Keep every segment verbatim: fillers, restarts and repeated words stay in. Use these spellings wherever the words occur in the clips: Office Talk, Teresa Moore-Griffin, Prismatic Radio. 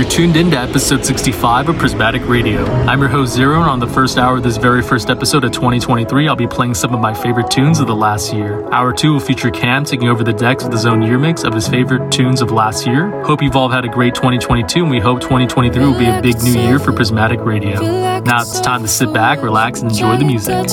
You're tuned in to episode sixty-five of Prismatic Radio. I'm your host, Zero, and on the first hour of this very first episode of twenty twenty-three, I'll be playing some of my favorite tunes of the last year. Hour two will feature Cam taking over the decks with his own year mix of his favorite tunes of last year. Hope you've all had a great twenty twenty-two, and we hope twenty twenty-three will be a big new year for Prismatic Radio. Now it's time to sit back, relax, and enjoy the music.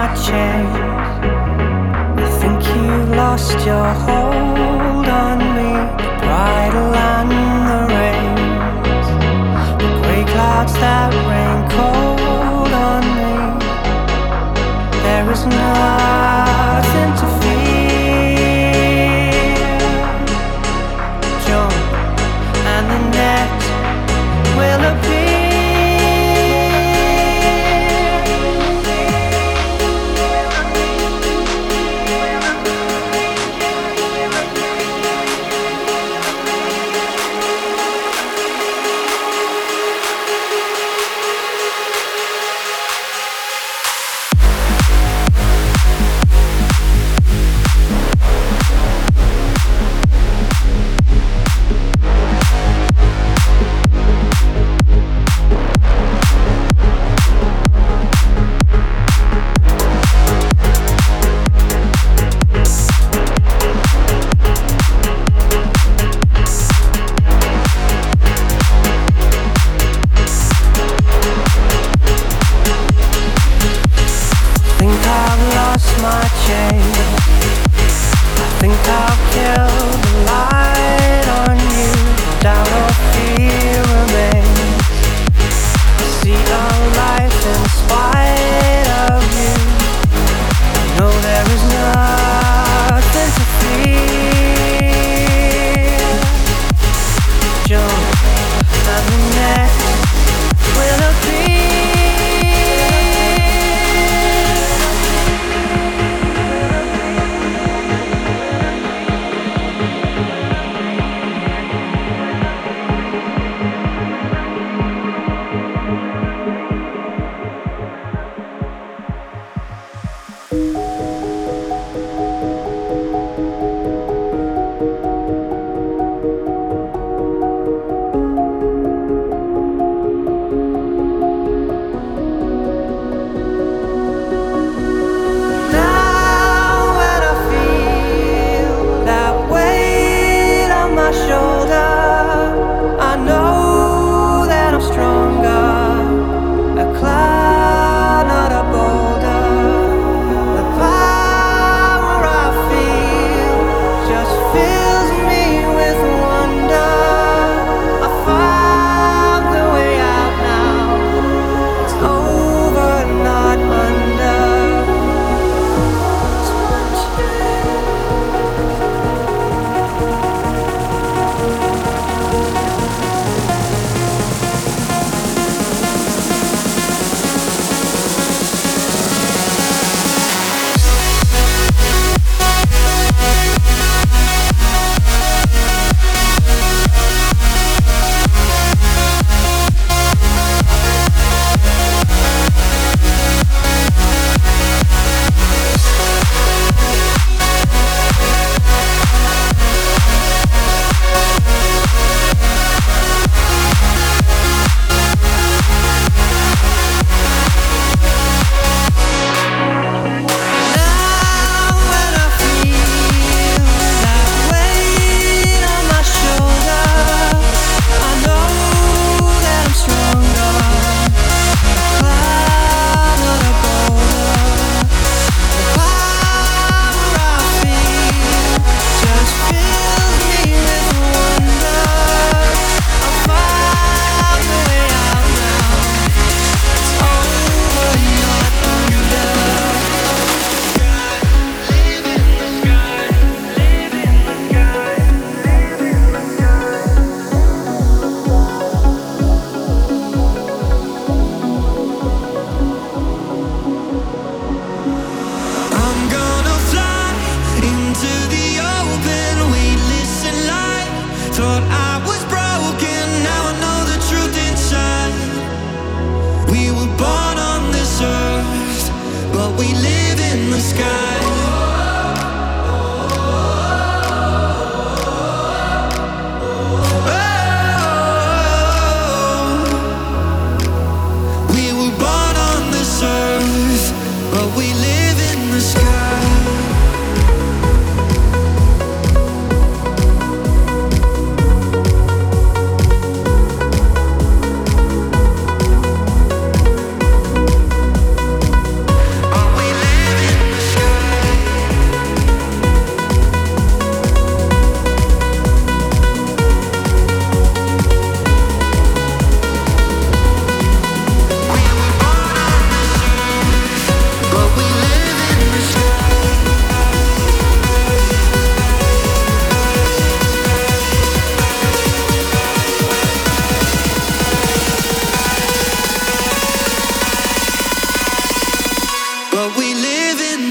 watching. You think you lost your hold on me, the bridle and the reins, the grey clouds that rain cold on me. There is nothing to fear. Jump and the net will appear.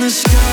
Real love, baby.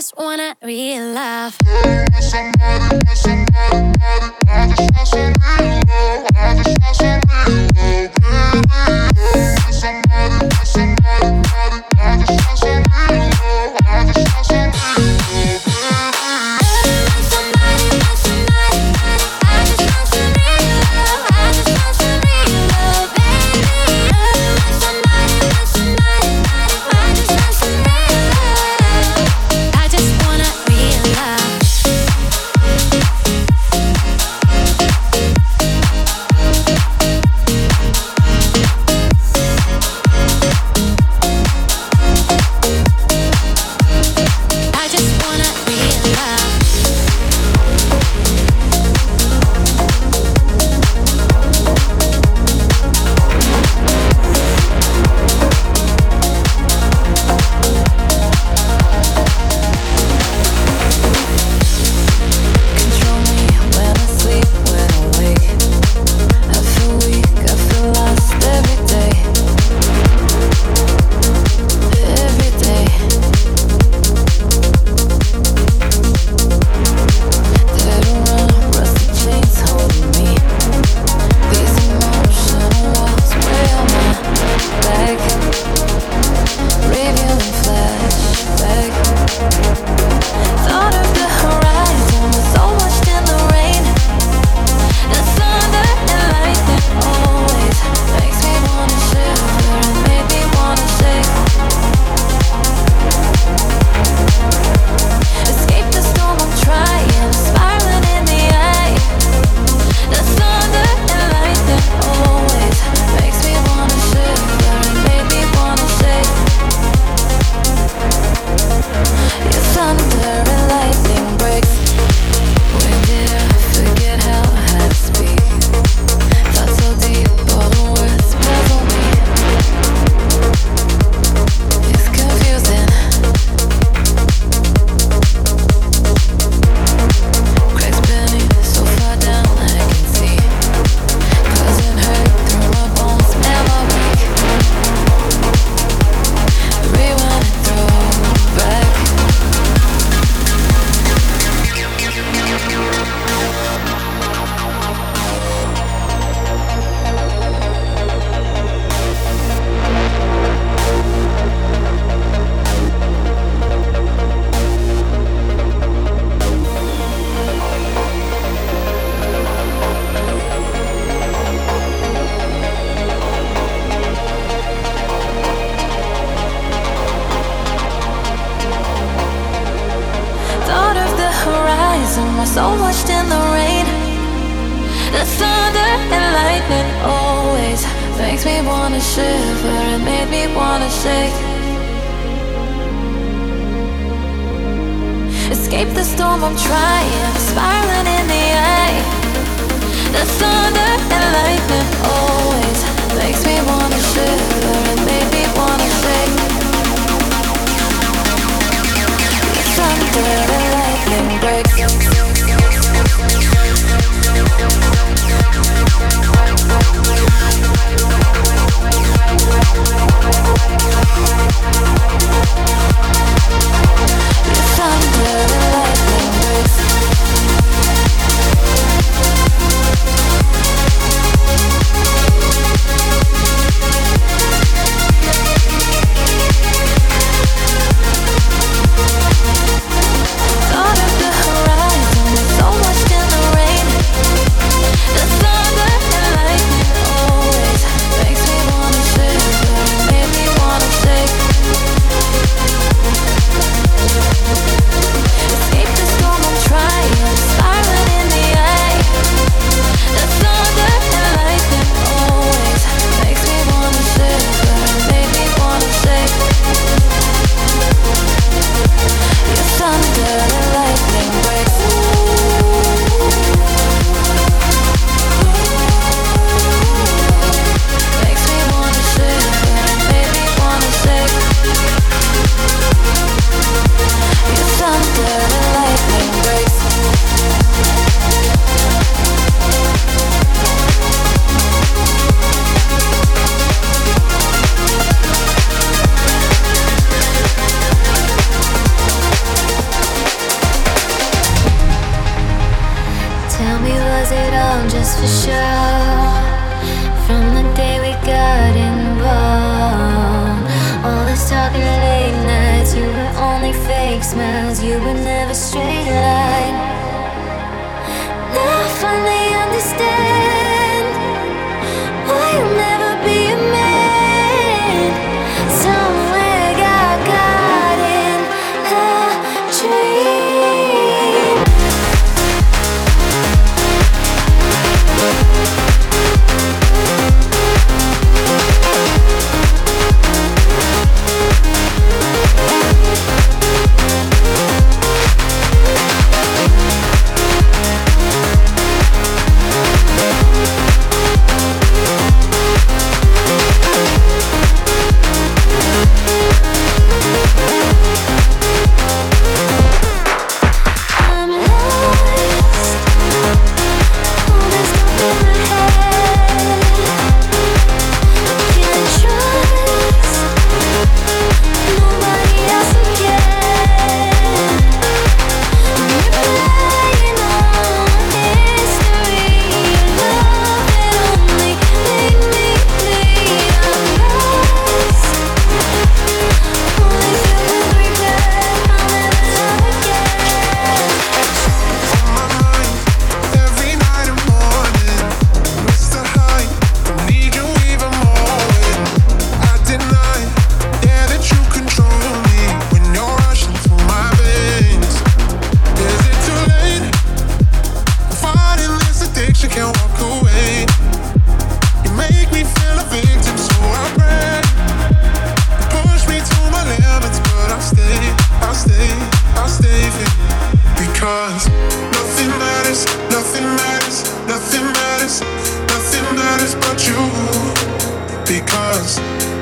just wanna real love. I just want somebody, I just want some real love. I just want some real love. I just want somebody, I just want some real love. I just want some real love.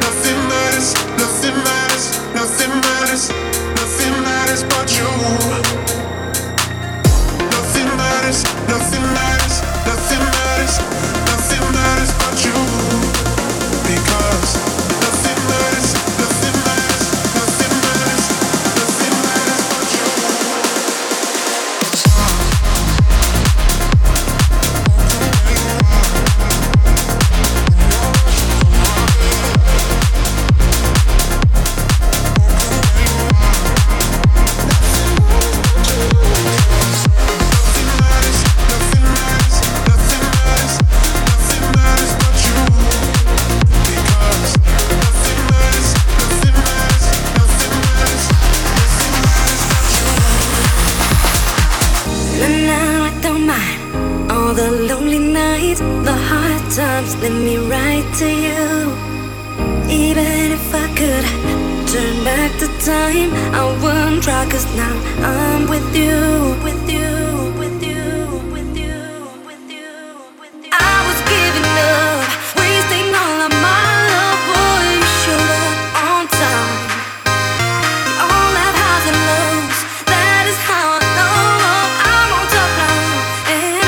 Nothing matters, nothing matters, nothing matters, nothing matters but you. Nothing matters, nothing matters, nothing matters, nothing matters but you. Because nothing matters, nothing matters, nothing matters, nothing matters but you. Let me write to you. Even if I could turn back the time, I wouldn't try, cause now I'm with you, with you, with you, with you, with you, with you. I was giving up, wasting all of my love. Boy, you showed up on time. All that highs and lows, that is how I know I'm on top now. And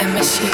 I miss you.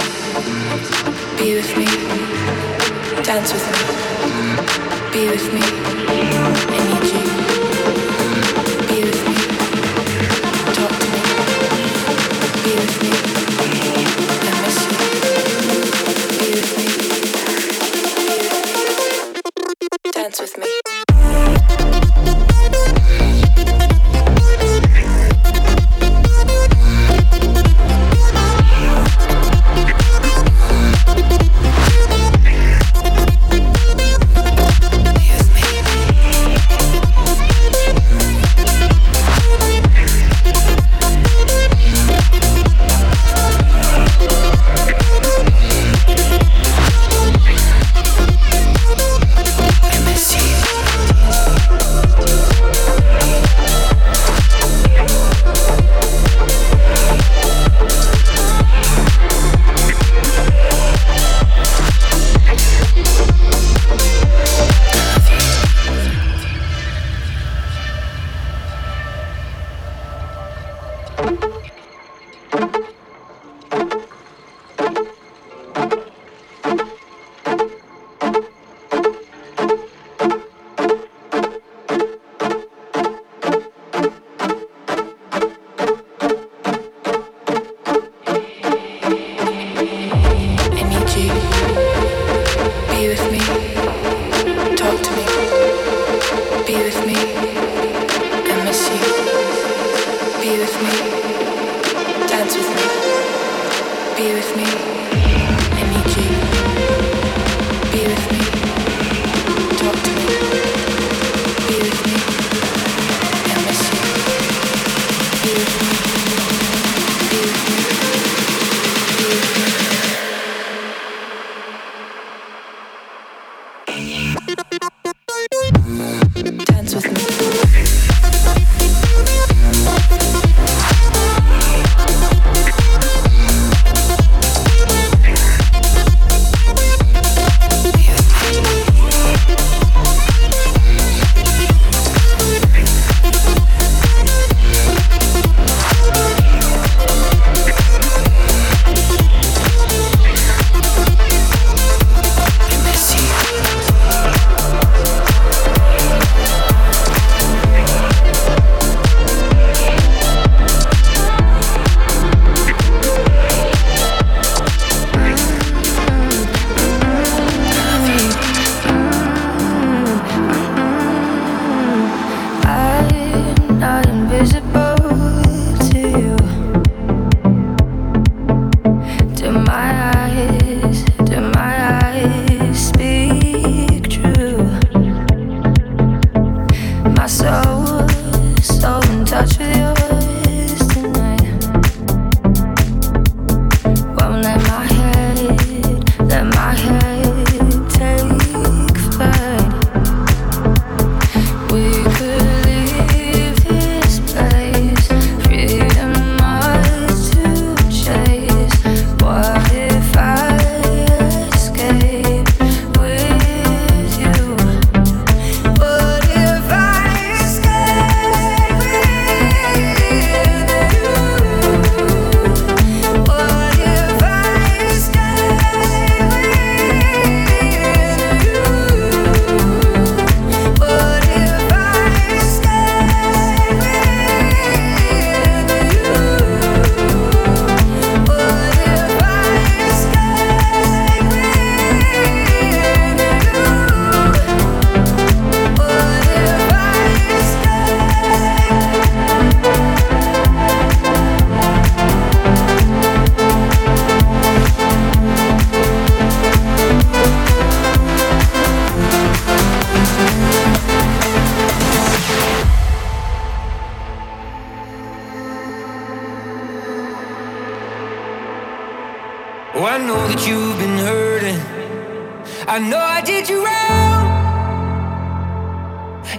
I know I did you wrong,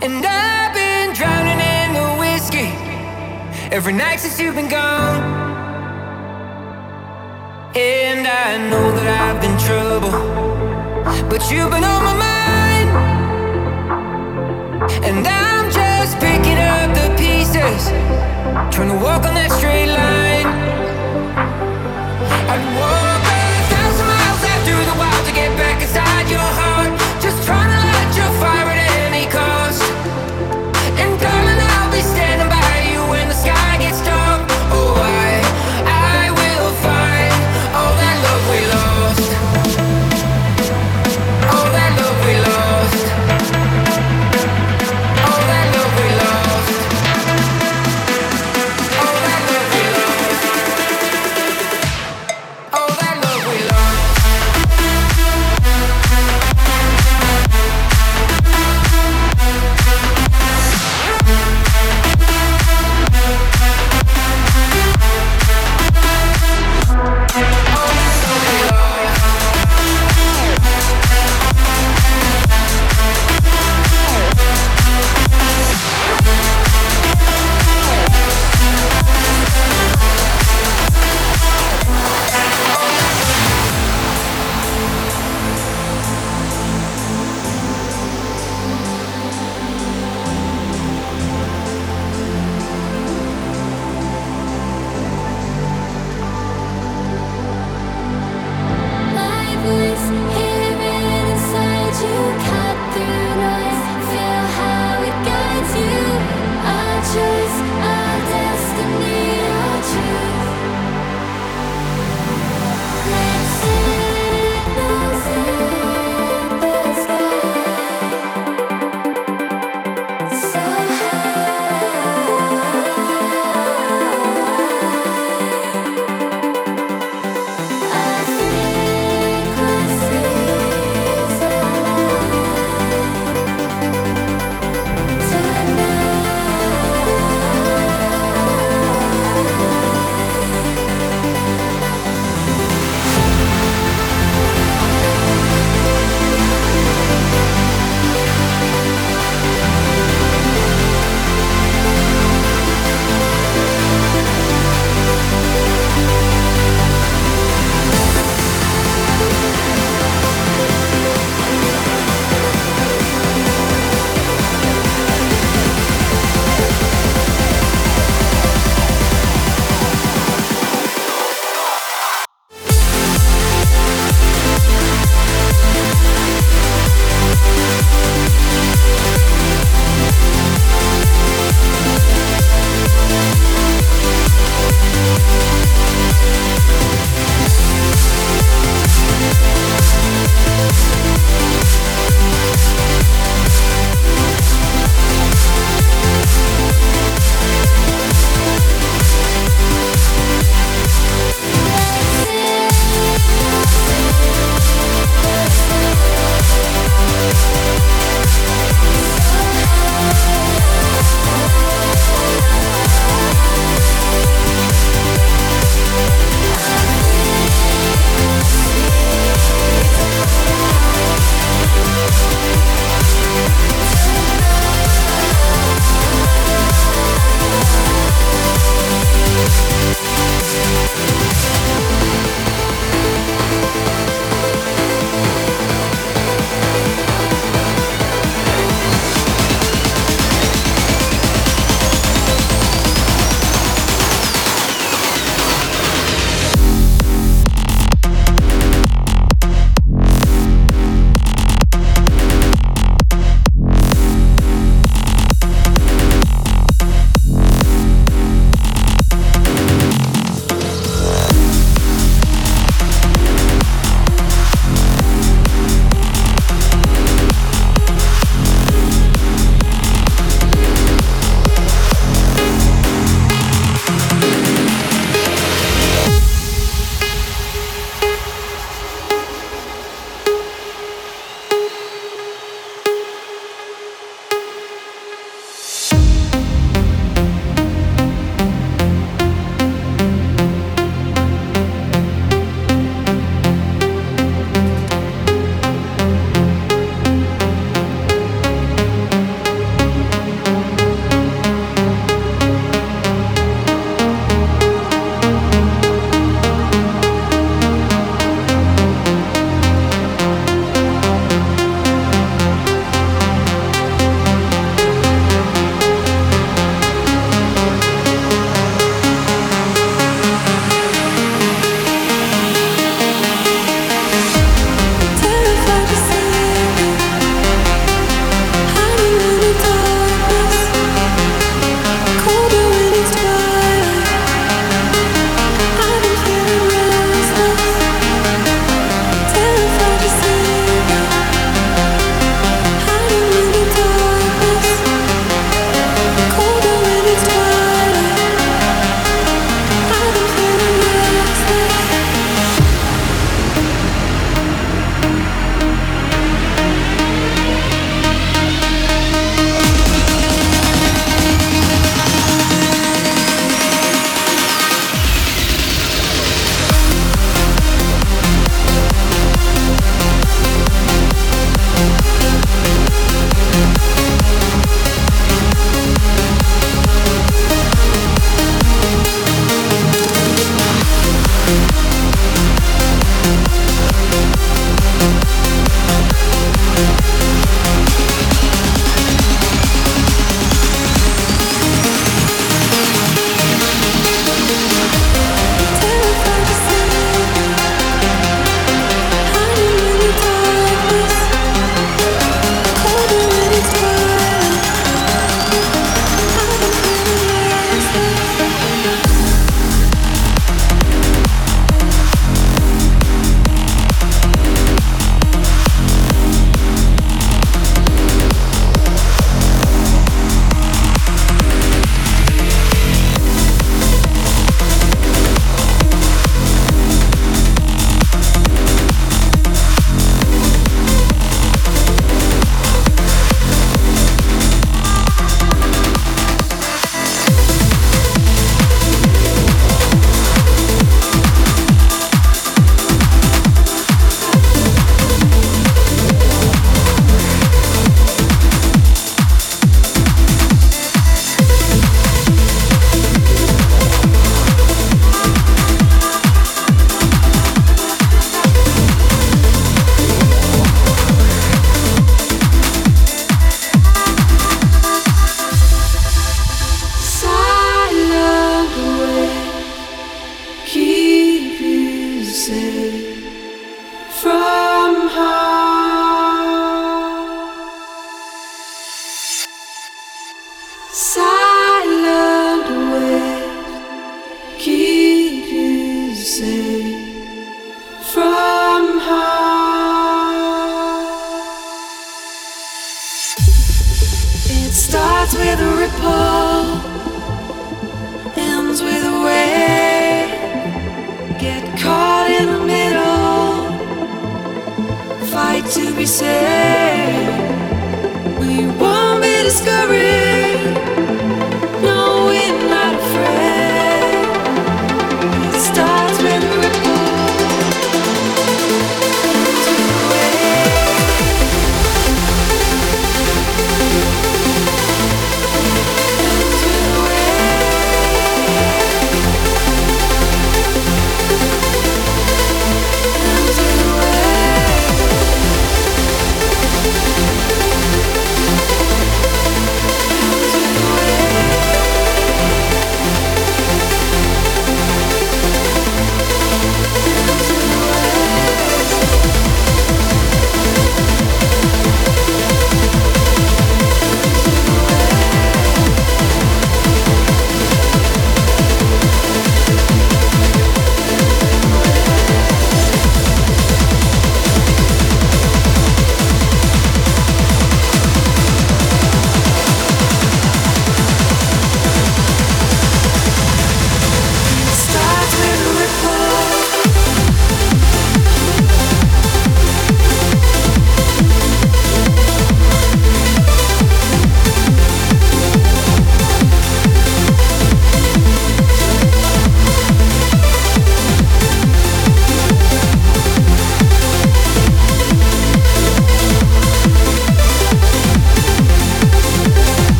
and I've been drowning in the whiskey every night since you've been gone. And I know that I've been trouble, but you've been on my mind, and I'm just picking up the pieces, trying to walk on that straight line. I'd walk a thousand miles out through the wild to get back inside your heart, just trying to light your fire at any cost. And darling, I'll be standing by you when the sky gets dark. Oh, I, I will find all that love we lost, all that love we lost, all that love we lost, all that love we lost.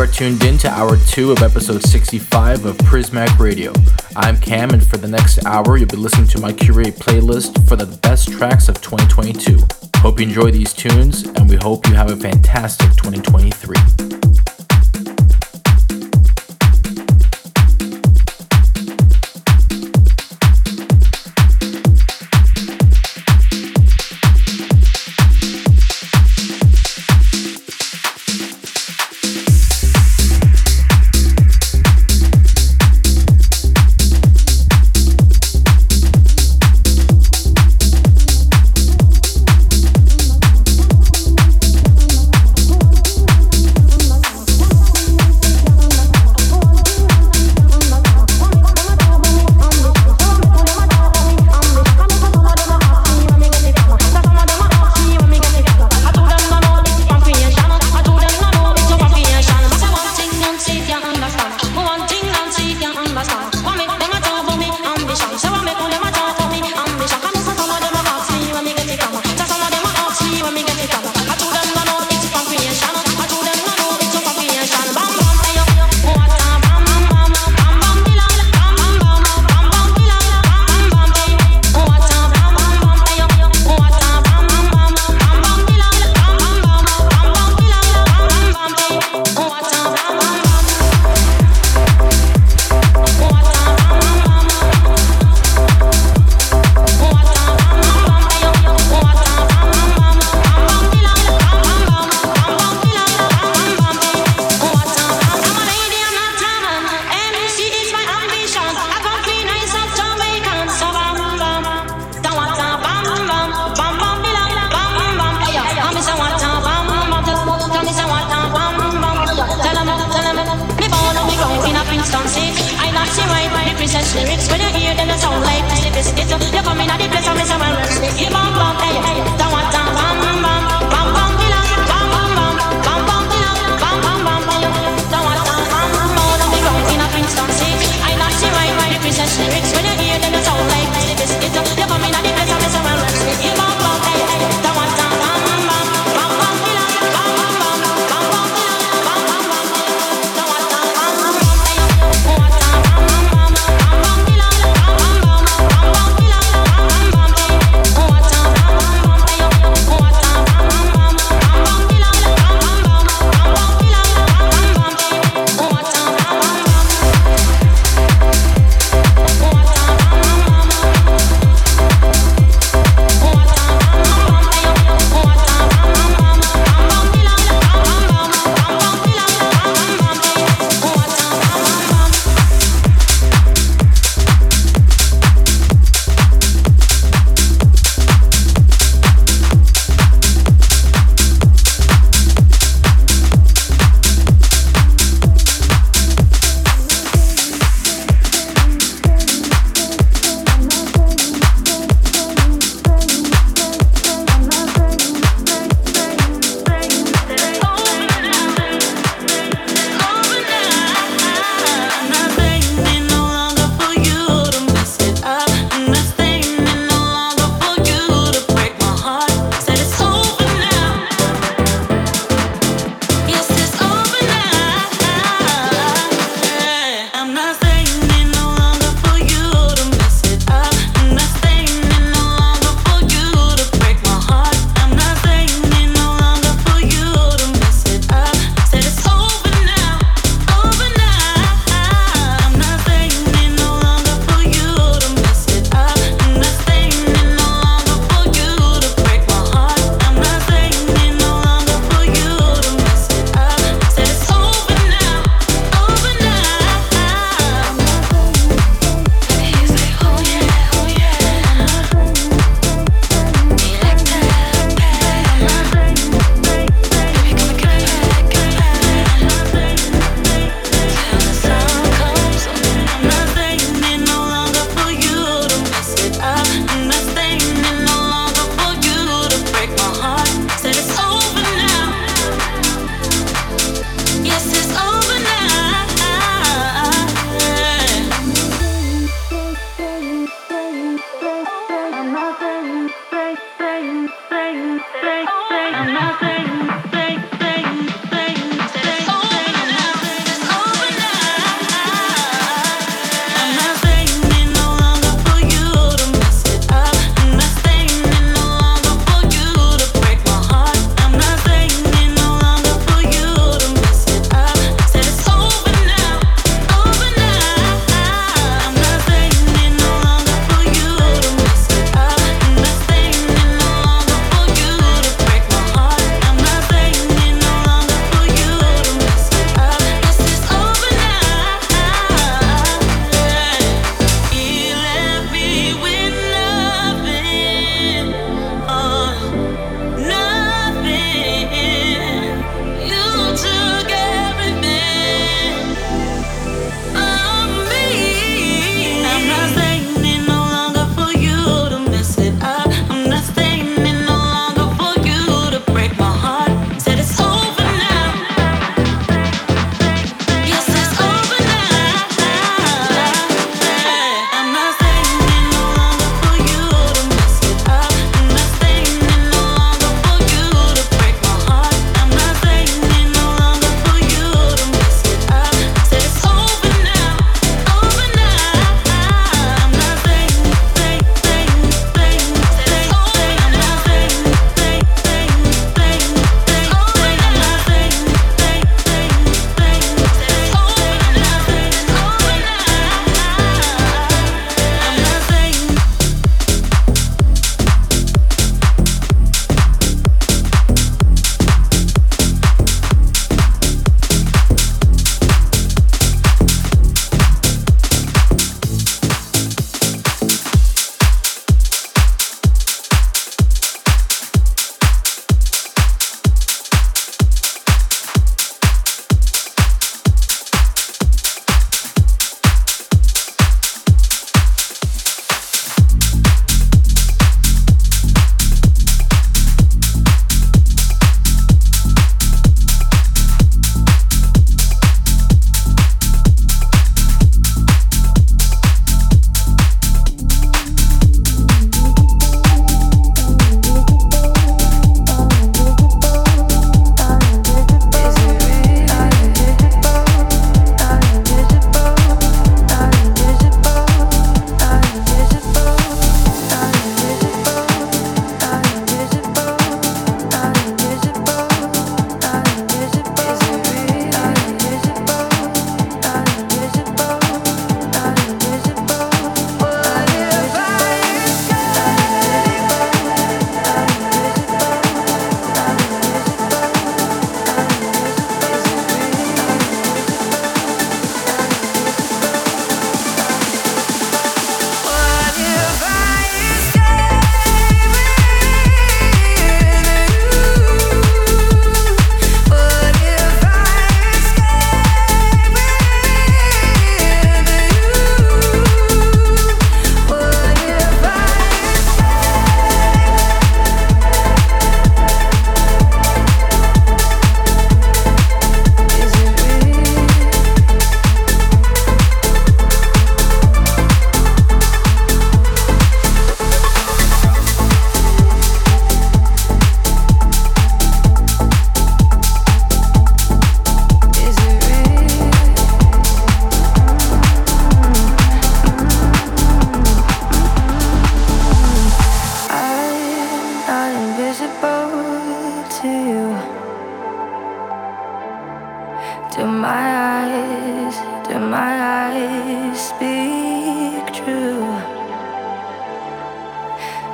You are tuned in to hour two of episode sixty-five of Prismatic Radio. I'm Cam, and for the next hour, you'll be listening to my curated playlist for the best tracks of twenty twenty-two. Hope you enjoy these tunes, and we hope you have a fantastic twenty twenty-three.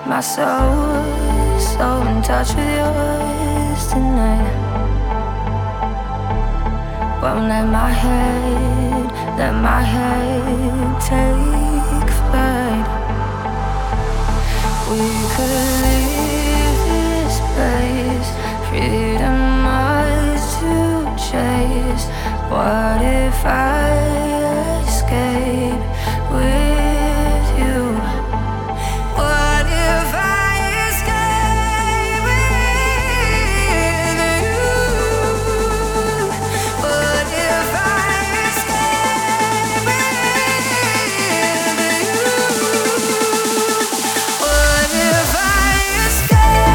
My soul is so in touch with yours tonight. Won't let my head, let my head take flight. We could leave this place, freedom much to chase. What if I escape with you? What if I escape with you? What if I escape with you? What if I escape?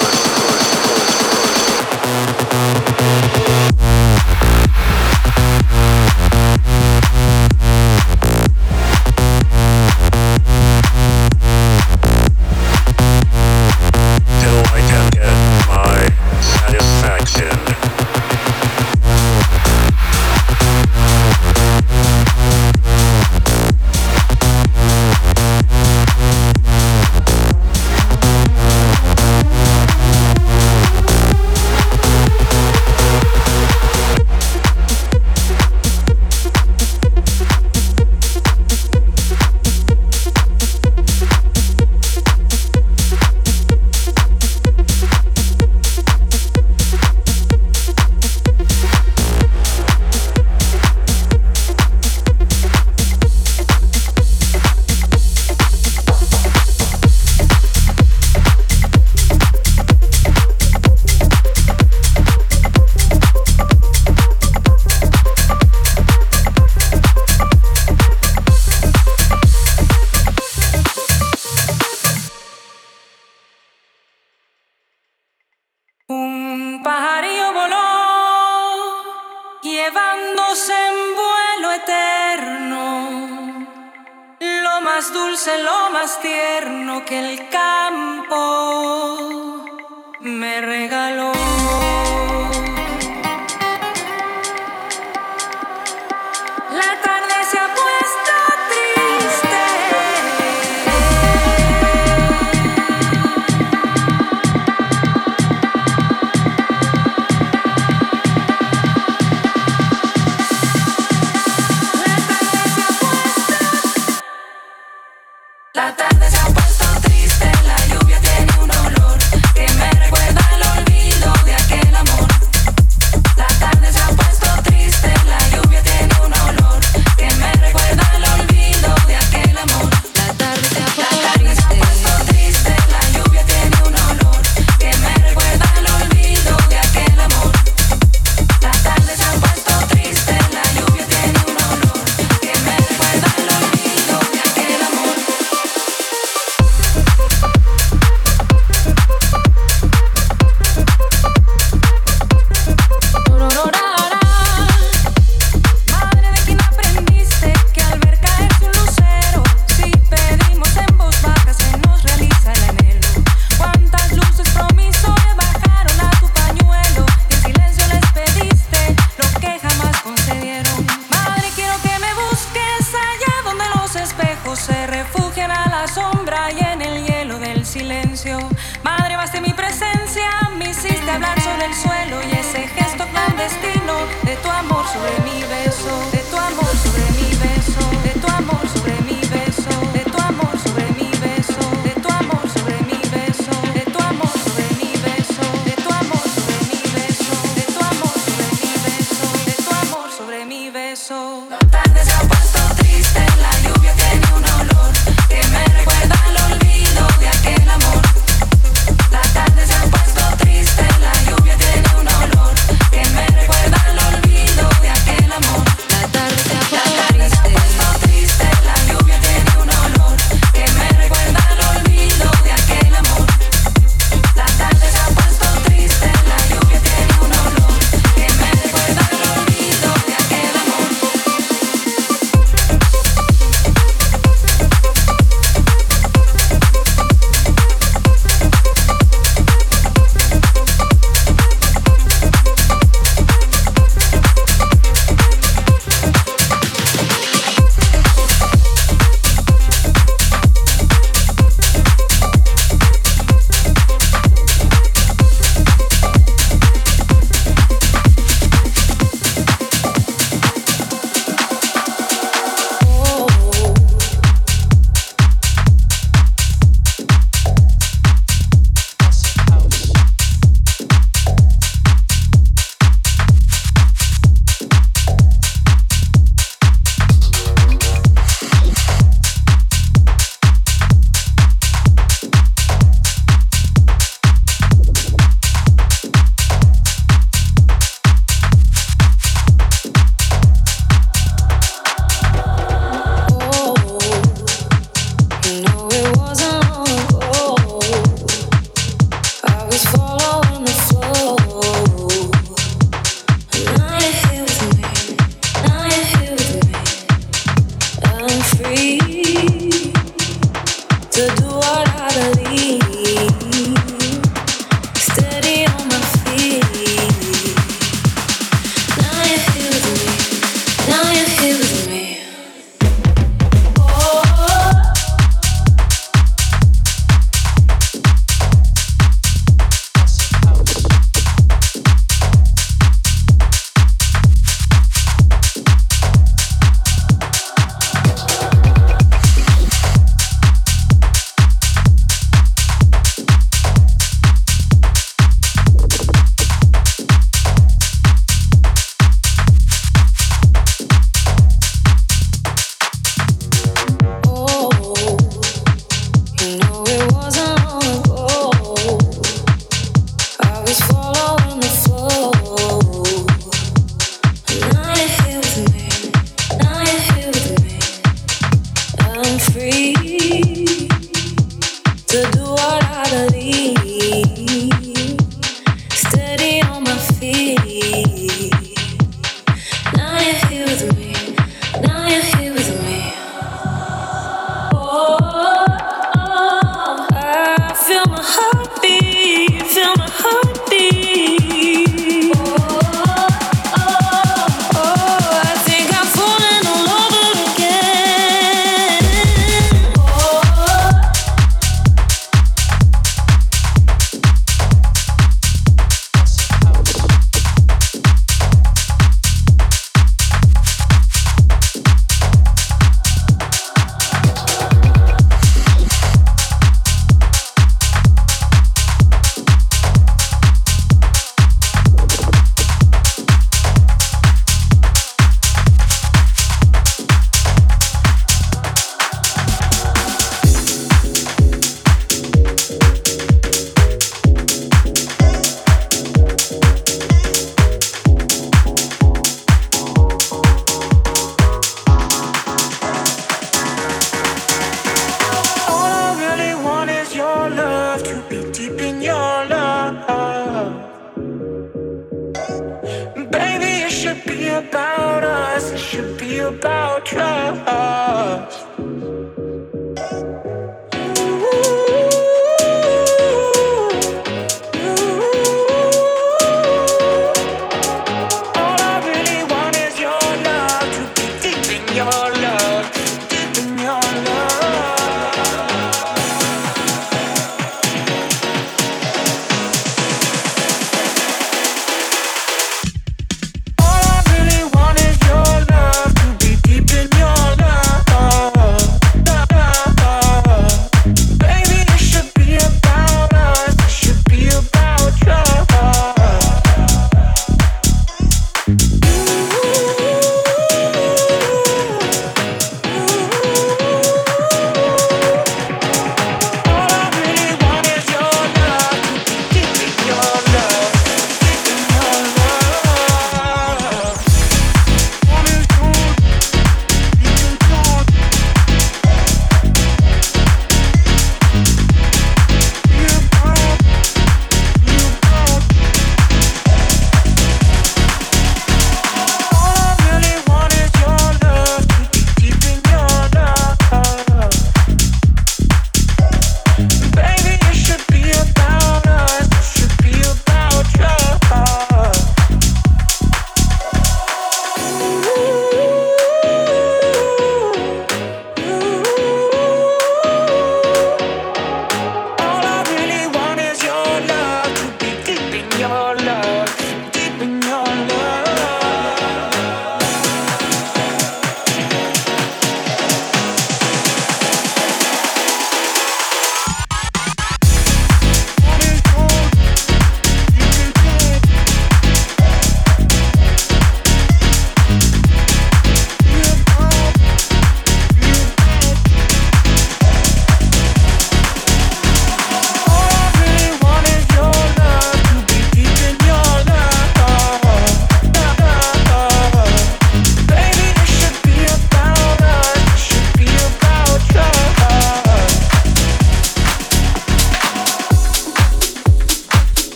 should be about us. It should be about trust. Oh,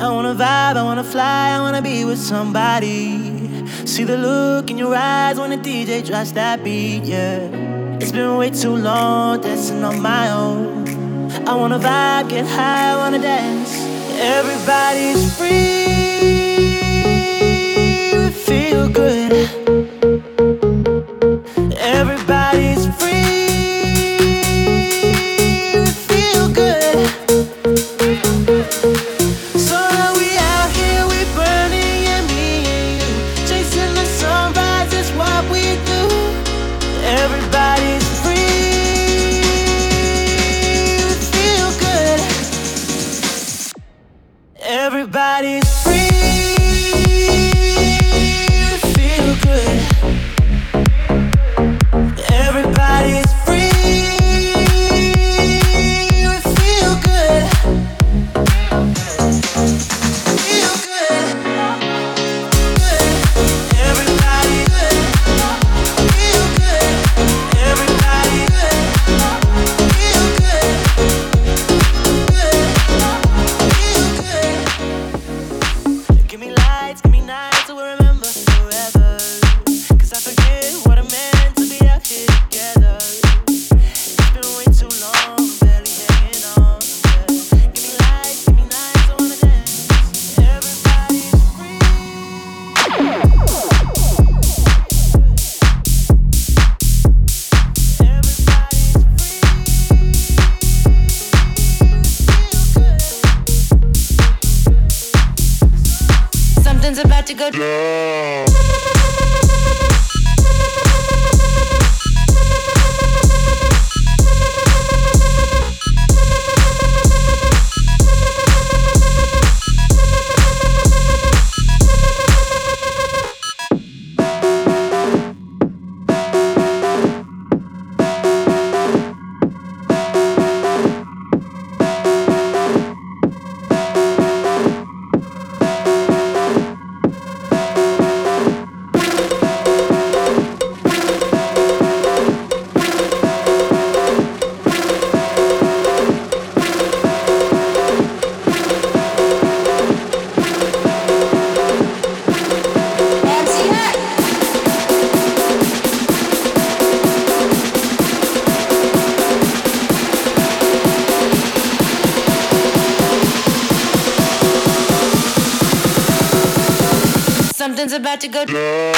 I wanna vibe, I wanna fly, I wanna be with somebody. See the look in your eyes when the D J drops that beat, yeah. It's been way too long dancing on my own. I wanna vibe, get high, I wanna dance. Everybody's free, we feel good. Everybody's free. About to go down.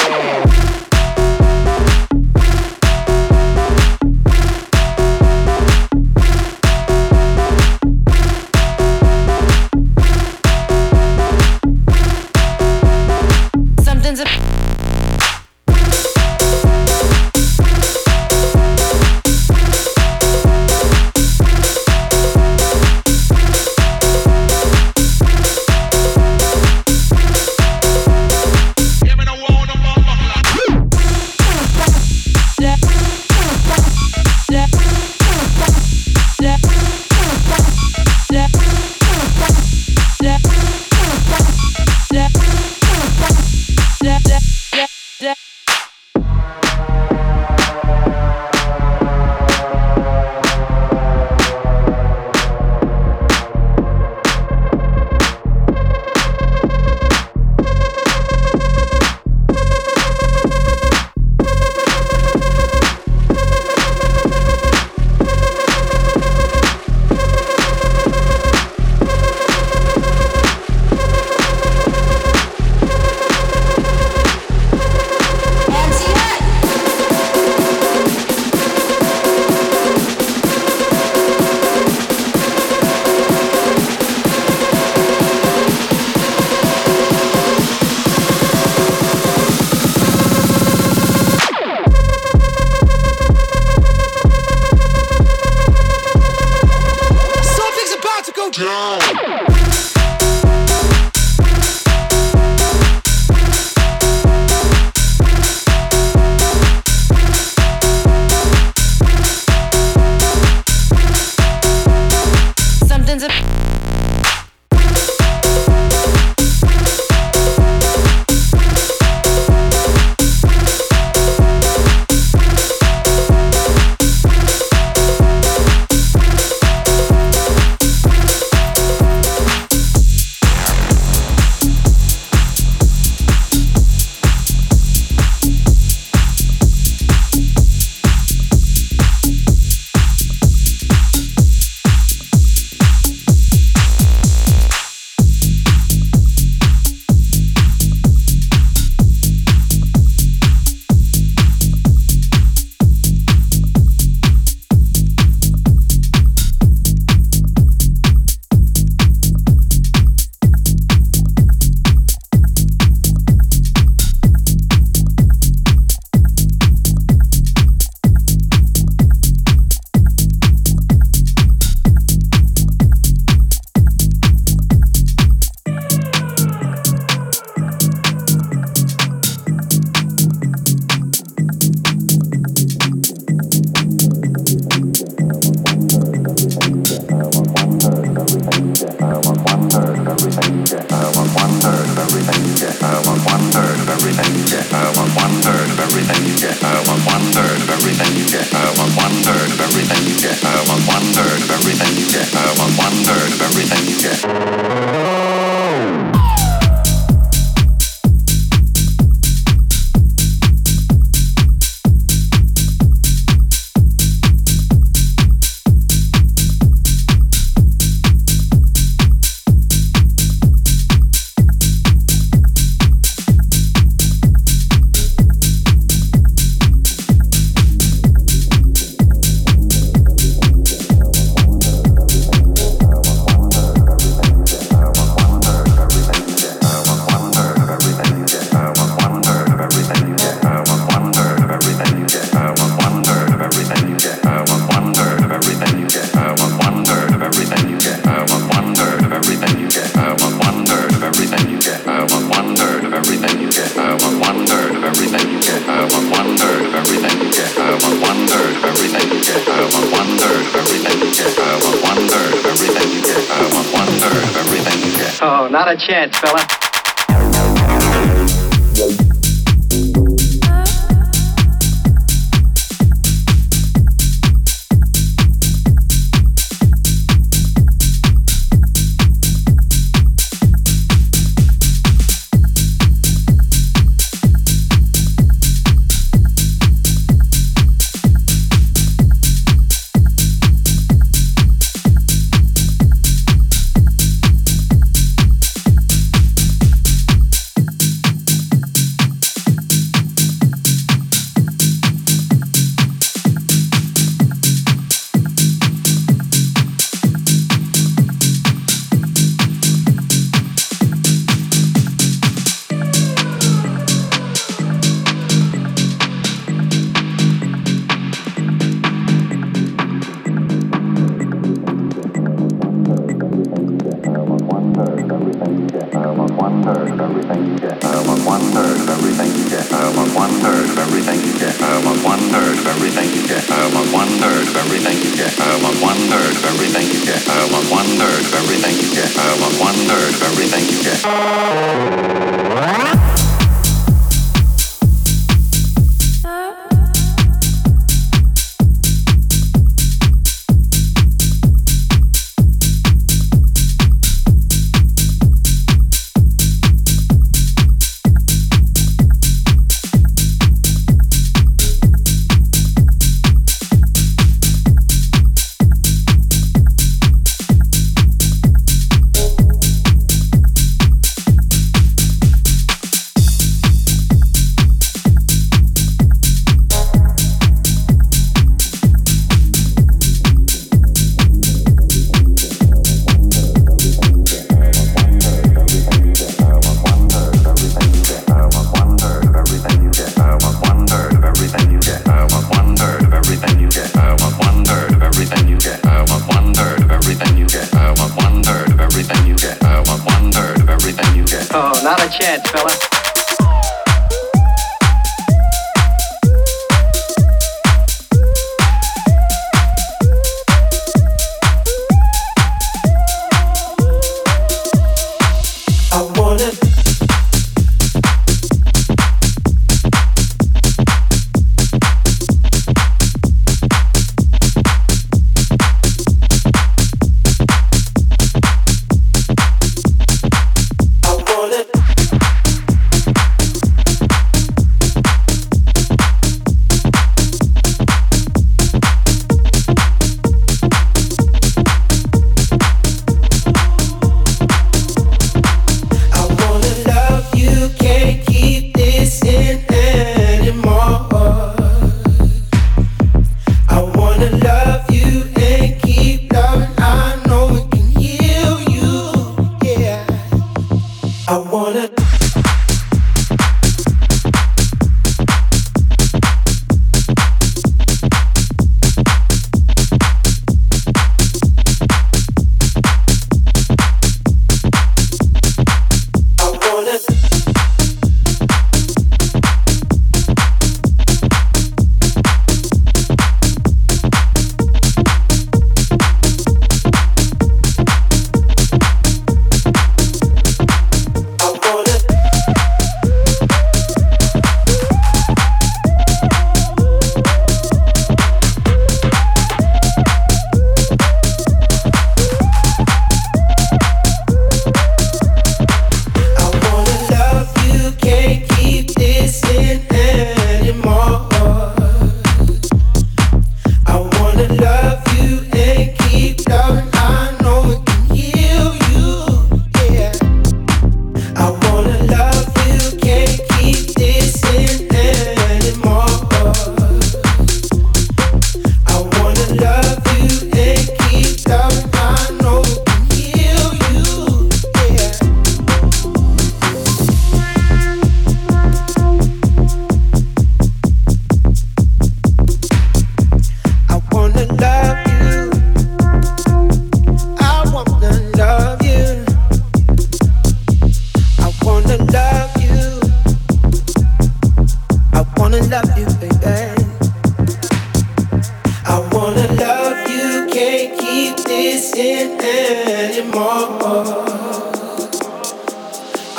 Oh, not a chance, fella.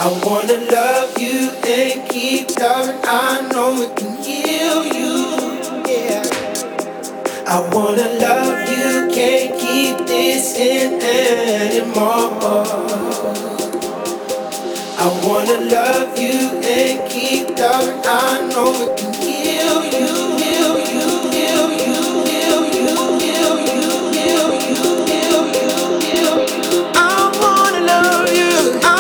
I wanna love you and keep loving. I know it can heal you. Yeah. I wanna love you, can't keep this in anymore. I wanna love you and keep loving. I know it can heal you. Heal you. Heal you. Heal you. Heal you. Heal you. Heal you. Heal you. I wanna love you. I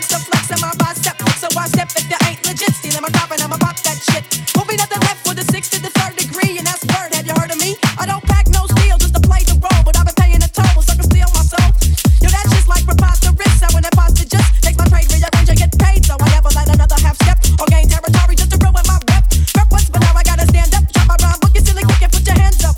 meant to flex and my mind step. So I step if you ain't legit. Stealing my top and I'ma pop that shit. Won't be nothing left for the six to the third degree. And that's word, have you heard of me? I don't pack no steel just to play the role. But I've been paying a toll, so I can steal my soul. Yo, that's just like preposterous. How an imposter just takes my trade, rearrange, and get paid. So I never let another half step or gain territory just to ruin my rep. Rep once, but now I gotta stand up. Drop my rhyme, book you silly, quick and put your hands up.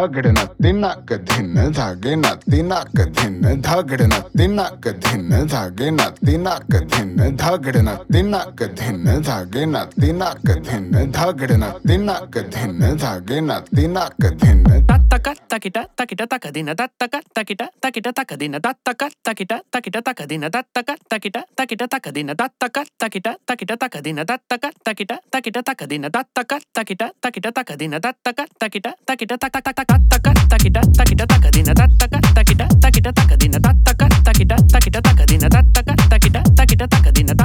Dhagar नत्ती नाक धिन धागे नाती नाक धिन धागड़ नत्ती नाक धिन धागे नाती नाक धिन धागड़ नत्ती नाक धिन धागे नाती नाक धिन धागड़ नत्ती नाक धिन धागे नाती नाक धिन तत्तक तकिट तकिट तक दिन तत्तक तकिट तकिट तक दिन तत्तक तकिट तकिट तक दिन तत्तक तकिट तकिट तक दिन तत्तक तकिट तकिट तक दिन तत्तक तकिट तकिट तक दिन तत्तक तकिट तकिट तक दिन तत्तक तकिट तकिट तक तक तक तक तकिट तकिट तक दिन तत्तक तकिट तकिट तक दिन तत्तक तकिट तकिट तक दिन तत्तक तकिट तकिट तक दिन